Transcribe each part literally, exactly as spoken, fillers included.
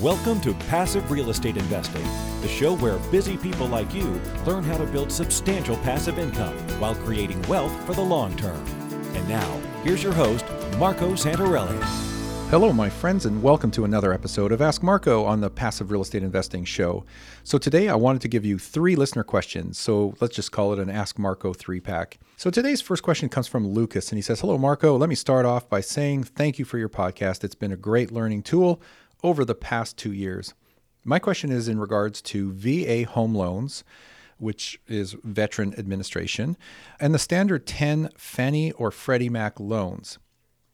Welcome to Passive Real Estate Investing, the show where busy people like you learn how to build substantial passive income while creating wealth for the long term. And now, here's your host, Marco Santarelli. Hello, my friends, and welcome to another episode of Ask Marco on the Passive Real Estate Investing Show. So today I wanted to give you three listener questions. So let's just call it an Ask Marco three-pack. So today's first question comes from Lucas, and he says, hello, Marco. Let me start off by saying thank you for your podcast. It's been a great learning tool over the past two years. My question is in regards to V A home loans, which is Veteran Administration, and the standard ten Fannie or Freddie Mac loans.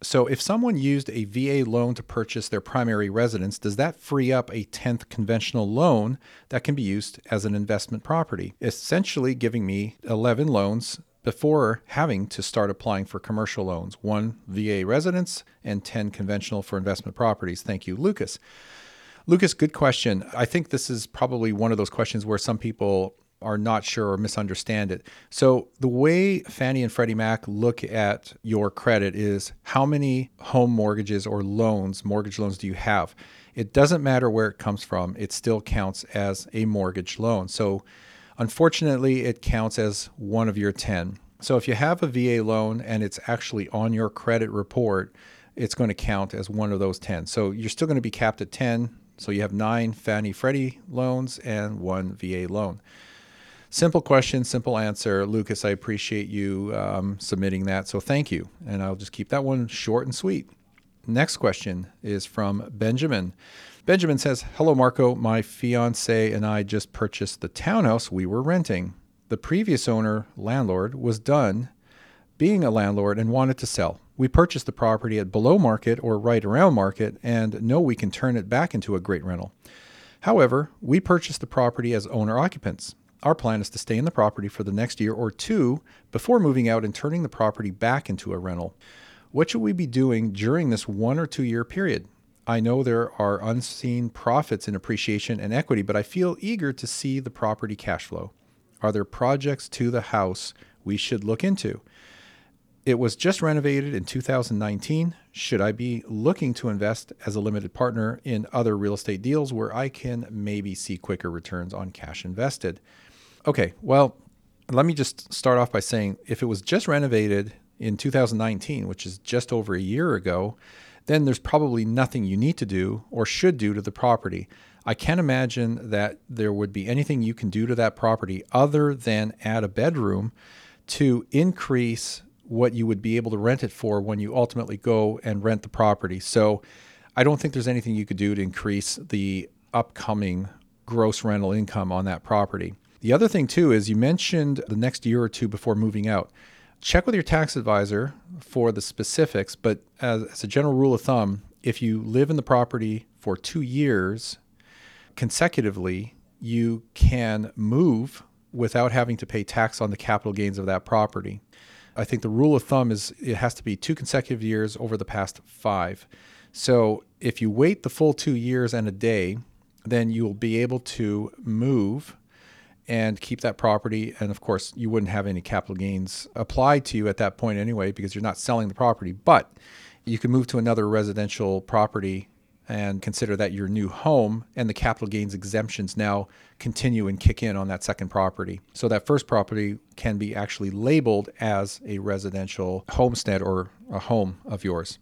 So if someone used a V A loan to purchase their primary residence, does that free up a tenth conventional loan that can be used as an investment property, essentially giving me eleven loans before having to start applying for commercial loans, one V A residence and ten conventional for investment properties? Thank you, Lucas. Lucas, good question. I think this is probably one of those questions where some people are not sure or misunderstand it. So the way Fannie and Freddie Mac look at your credit is how many home mortgages or loans, mortgage loans do you have? It doesn't matter where it comes from. It still counts as a mortgage loan. So unfortunately, it counts as one of your ten. So if you have a V A loan and it's actually on your credit report, it's going to count as one of those ten. So you're still going to be capped at ten. So you have nine Fannie Freddie loans and one V A loan. Simple question, simple answer. Lucas, I appreciate you um, submitting that. So thank you. And I'll just keep that one short and sweet. Next question is from Benjamin. Benjamin says, hello, Marco. My fiance and I just purchased the townhouse we were renting. The previous owner, landlord, was done being a landlord and wanted to sell. We purchased the property at below market or right around market and know we can turn it back into a great rental. However, we purchased the property as owner-occupants. Our plan is to stay in the property for the next year or two before moving out and turning the property back into a rental. What should we be doing during this one or two year period? I know there are unseen profits in appreciation and equity, but I feel eager to see the property cash flow. Are there projects to the house we should look into? It was just renovated in two thousand nineteen. Should I be looking to invest as a limited partner in other real estate deals where I can maybe see quicker returns on cash invested? Okay, well, let me just start off by saying if it was just renovated in two thousand nineteen, which is just over a year ago, then there's probably nothing you need to do or should do to the property. I can't imagine that there would be anything you can do to that property other than add a bedroom to increase what you would be able to rent it for when you ultimately go and rent the property. So I don't think there's anything you could do to increase the upcoming gross rental income on that property. The other thing too is you mentioned the next year or two before moving out. Check with your tax advisor for the specifics, but as, as a general rule of thumb, if you live in the property for two years consecutively, you can move without having to pay tax on the capital gains of that property. I think the rule of thumb is it has to be two consecutive years over the past five. So if you wait the full two years and a day, then you will be able to move and keep that property. And of course, you wouldn't have any capital gains applied to you at that point anyway, because you're not selling the property, but you can move to another residential property and consider that your new home, and the capital gains exemptions now continue and kick in on that second property. So that first property can be actually labeled as a residential homestead or a home of yours.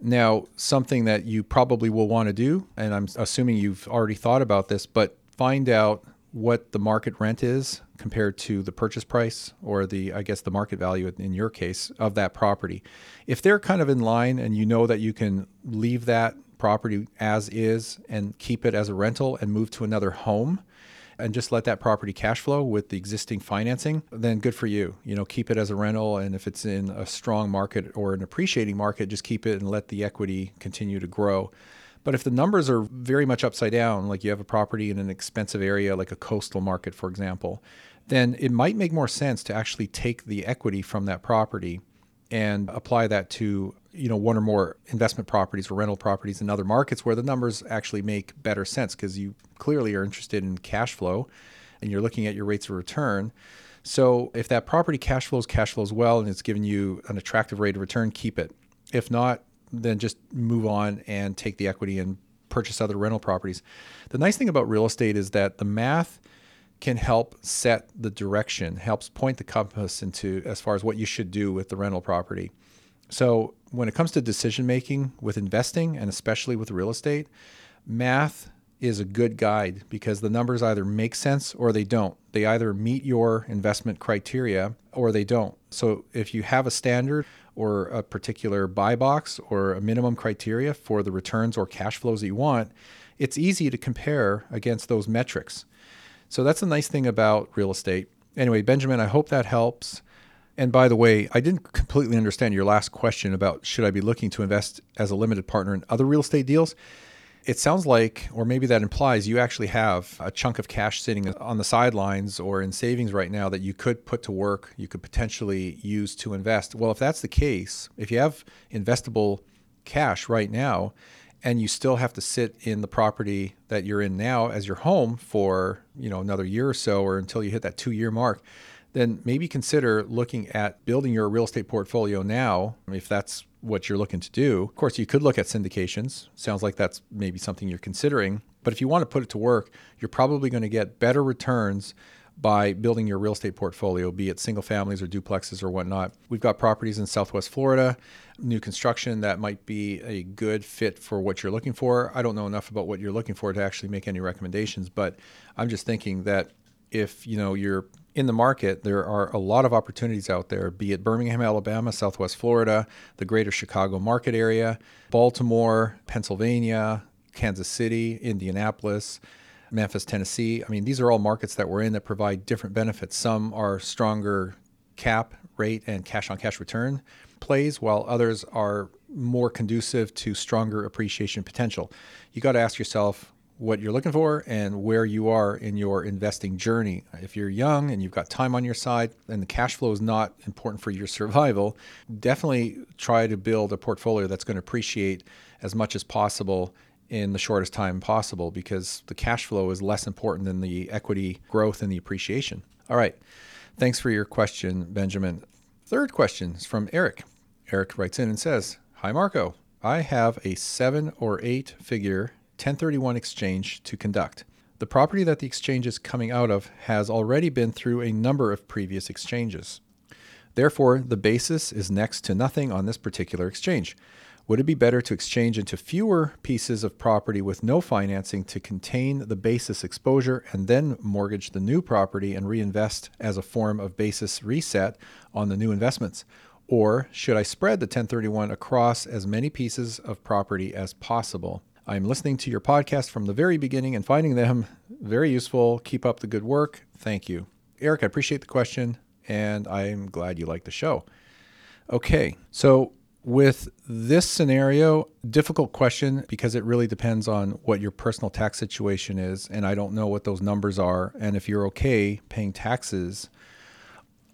Now, something that you probably will want to do, and I'm assuming you've already thought about this, but find out what the market rent is compared to the purchase price or the, I guess, the market value in your case of that property. If they're kind of in line and you know that you can leave that property as is and keep it as a rental and move to another home and just let that property cash flow with the existing financing, then good for you. You know, keep it as a rental. And if it's in a strong market or an appreciating market, just keep it and let the equity continue to grow. But if the numbers are very much upside down, like you have a property in an expensive area, like a coastal market, for example, then it might make more sense to actually take the equity from that property and apply that to, you know, one or more investment properties or rental properties in other markets where the numbers actually make better sense, because you clearly are interested in cash flow and you're looking at your rates of return. So if that property cash flows, cash flows well, and it's giving you an attractive rate of return, keep it. If not, then just move on and take the equity and purchase other rental properties. The nice thing about real estate is that the math can help set the direction, helps point the compass into as far as what you should do with the rental property. So when it comes to decision making with investing, and especially with real estate, math is a good guide because the numbers either make sense or they don't. They either meet your investment criteria or they don't. So if you have a standard or a particular buy box or a minimum criteria for the returns or cash flows that you want, it's easy to compare against those metrics. So that's the nice thing about real estate. Anyway, Benjamin, I hope that helps. And by the way, I didn't completely understand your last question about should I be looking to invest as a limited partner in other real estate deals? It sounds like, or maybe that implies, you actually have a chunk of cash sitting on the sidelines or in savings right now that you could put to work, you could potentially use to invest. Well, if that's the case, if you have investable cash right now, and you still have to sit in the property that you're in now as your home for, you know, another year or so, or until you hit that two-year mark, then maybe consider looking at building your real estate portfolio now, if that's what you're looking to do. Of course, you could look at syndications. Sounds like that's maybe something you're considering. But if you want to put it to work, you're probably going to get better returns by building your real estate portfolio, be it single families or duplexes or whatnot. We've got properties in Southwest Florida, new construction that might be a good fit for what you're looking for. I don't know enough about what you're looking for to actually make any recommendations, but I'm just thinking that if, you know, you're in the market, there are a lot of opportunities out there, be it Birmingham, Alabama, Southwest Florida, the greater Chicago market area, Baltimore, Pennsylvania, Kansas City, Indianapolis, Memphis, Tennessee. I mean, these are all markets that we're in that provide different benefits. Some are stronger cap rate and cash on cash return plays, while others are more conducive to stronger appreciation potential. You got to ask yourself what you're looking for and where you are in your investing journey. If you're young and you've got time on your side and the cash flow is not important for your survival, definitely try to build a portfolio that's going to appreciate as much as possible in the shortest time possible, because the cash flow is less important than the equity growth and the appreciation. All right. Thanks for your question, Benjamin. Third question is from Eric. Eric writes in and says, "Hi, Marco. I have a seven or eight figure ten thirty-one exchange to conduct. The property that the exchange is coming out of has already been through a number of previous exchanges. Therefore, the basis is next to nothing on this particular exchange. Would it be better to exchange into fewer pieces of property with no financing to contain the basis exposure and then mortgage the new property and reinvest as a form of basis reset on the new investments? Or should I spread the ten thirty-one across as many pieces of property as possible? I'm listening to your podcast from the very beginning and finding them very useful. Keep up the good work. Thank you." Eric, I appreciate the question, and I'm glad you like the show. Okay, so with this scenario, difficult question, because it really depends on what your personal tax situation is, and I don't know what those numbers are, and if you're okay paying taxes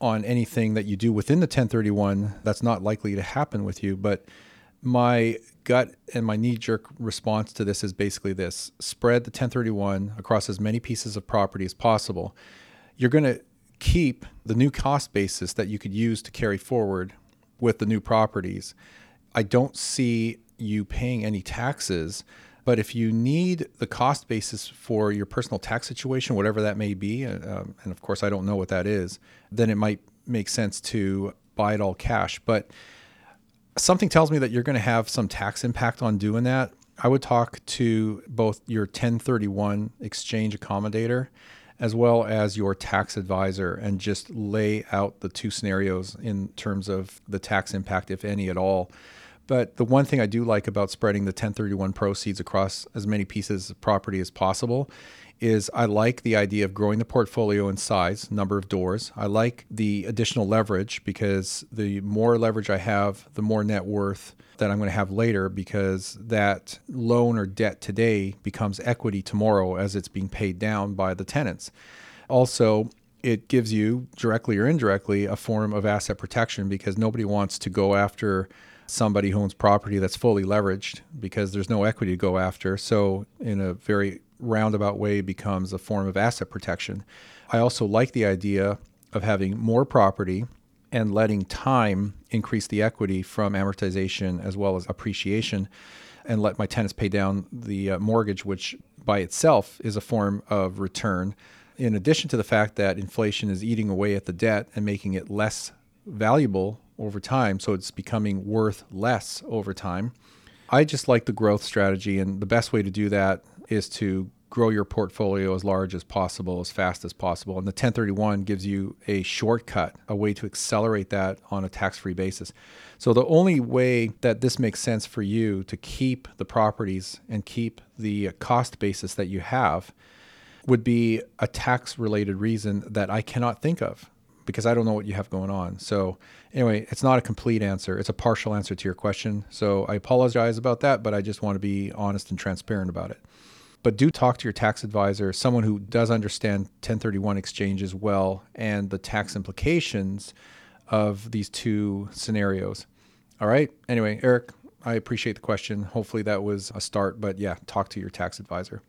on anything that you do within the ten thirty-one, that's not likely to happen with you. But my gut and my knee-jerk response to this is basically this: spread the ten thirty-one across as many pieces of property as possible. You're going to keep the new cost basis that you could use to carry forward with the new properties. I don't see you paying any taxes, but if you need the cost basis for your personal tax situation, whatever that may be, um, and of course I don't know what that is, then it might make sense to buy it all cash. But something tells me that you're going to have some tax impact on doing that. I would talk to both your ten thirty-one exchange accommodator as well as your tax advisor and just lay out the two scenarios in terms of the tax impact, if any at all. But the one thing I do like about spreading the ten thirty-one proceeds across as many pieces of property as possible is I like the idea of growing the portfolio in size, number of doors. I like the additional leverage, because the more leverage I have, the more net worth that I'm going to have later, because that loan or debt today becomes equity tomorrow as it's being paid down by the tenants. Also, it gives you, directly or indirectly, a form of asset protection, because nobody wants to go after somebody who owns property that's fully leveraged, because there's no equity to go after. So in a very roundabout way, becomes a form of asset protection. I also like the idea of having more property and letting time increase the equity from amortization as well as appreciation. and let my tenants pay down the uh, mortgage, which by itself is a form of return, in addition to the fact that inflation is eating away at the debt and making it less valuable over time, so it's becoming worth less over time. I just like the growth strategy, and the best way to do that is to grow your portfolio as large as possible, as fast as possible. And the ten thirty-one gives you a shortcut, a way to accelerate that on a tax-free basis. So the only way that this makes sense for you to keep the properties and keep the cost basis that you have would be a tax-related reason that I cannot think of, because I don't know what you have going on. So anyway, it's not a complete answer. It's a partial answer to your question. So I apologize about that, but I just want to be honest and transparent about it. But do talk to your tax advisor, someone who does understand ten thirty-one exchanges well and the tax implications of these two scenarios. All right. Anyway, Eric, I appreciate the question. Hopefully that was a start, but yeah, talk to your tax advisor.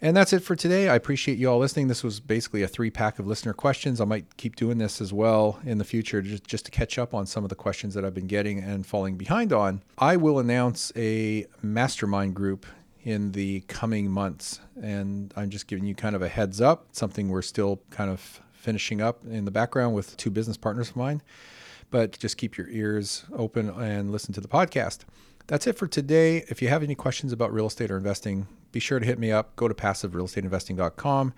And that's it for today. I appreciate you all listening. This was basically a three pack of listener questions. I might keep doing this as well in the future, just, just to catch up on some of the questions that I've been getting and falling behind on. I will announce a mastermind group in the coming months, and I'm just giving you kind of a heads up, something we're still kind of finishing up in the background with two business partners of mine, but just keep your ears open and listen to the podcast. That's it for today. If you have any questions about real estate or investing, be sure to hit me up. Go to passive real estate investing dot com.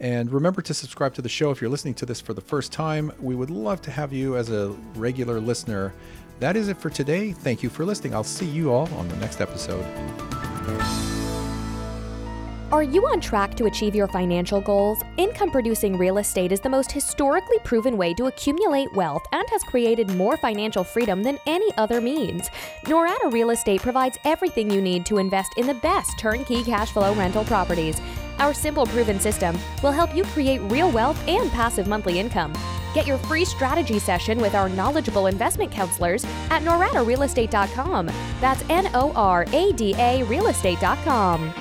And remember to subscribe to the show if you're listening to this for the first time. We would love to have you as a regular listener. That is it for today. Thank you for listening. I'll see you all on the next episode. Are you on track to achieve your financial goals? Income-producing real estate is the most historically proven way to accumulate wealth and has created more financial freedom than any other means. Norada Real Estate provides everything you need to invest in the best turnkey cash flow rental properties. Our simple proven system will help you create real wealth and passive monthly income. Get your free strategy session with our knowledgeable investment counselors at norada real estate dot com. That's N O R A D A real estate dot com.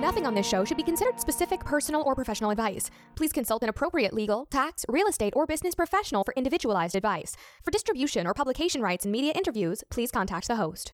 Nothing on this show should be considered specific personal or professional advice. Please consult an appropriate legal, tax, real estate, or business professional for individualized advice. For distribution or publication rights and media interviews, please contact the host.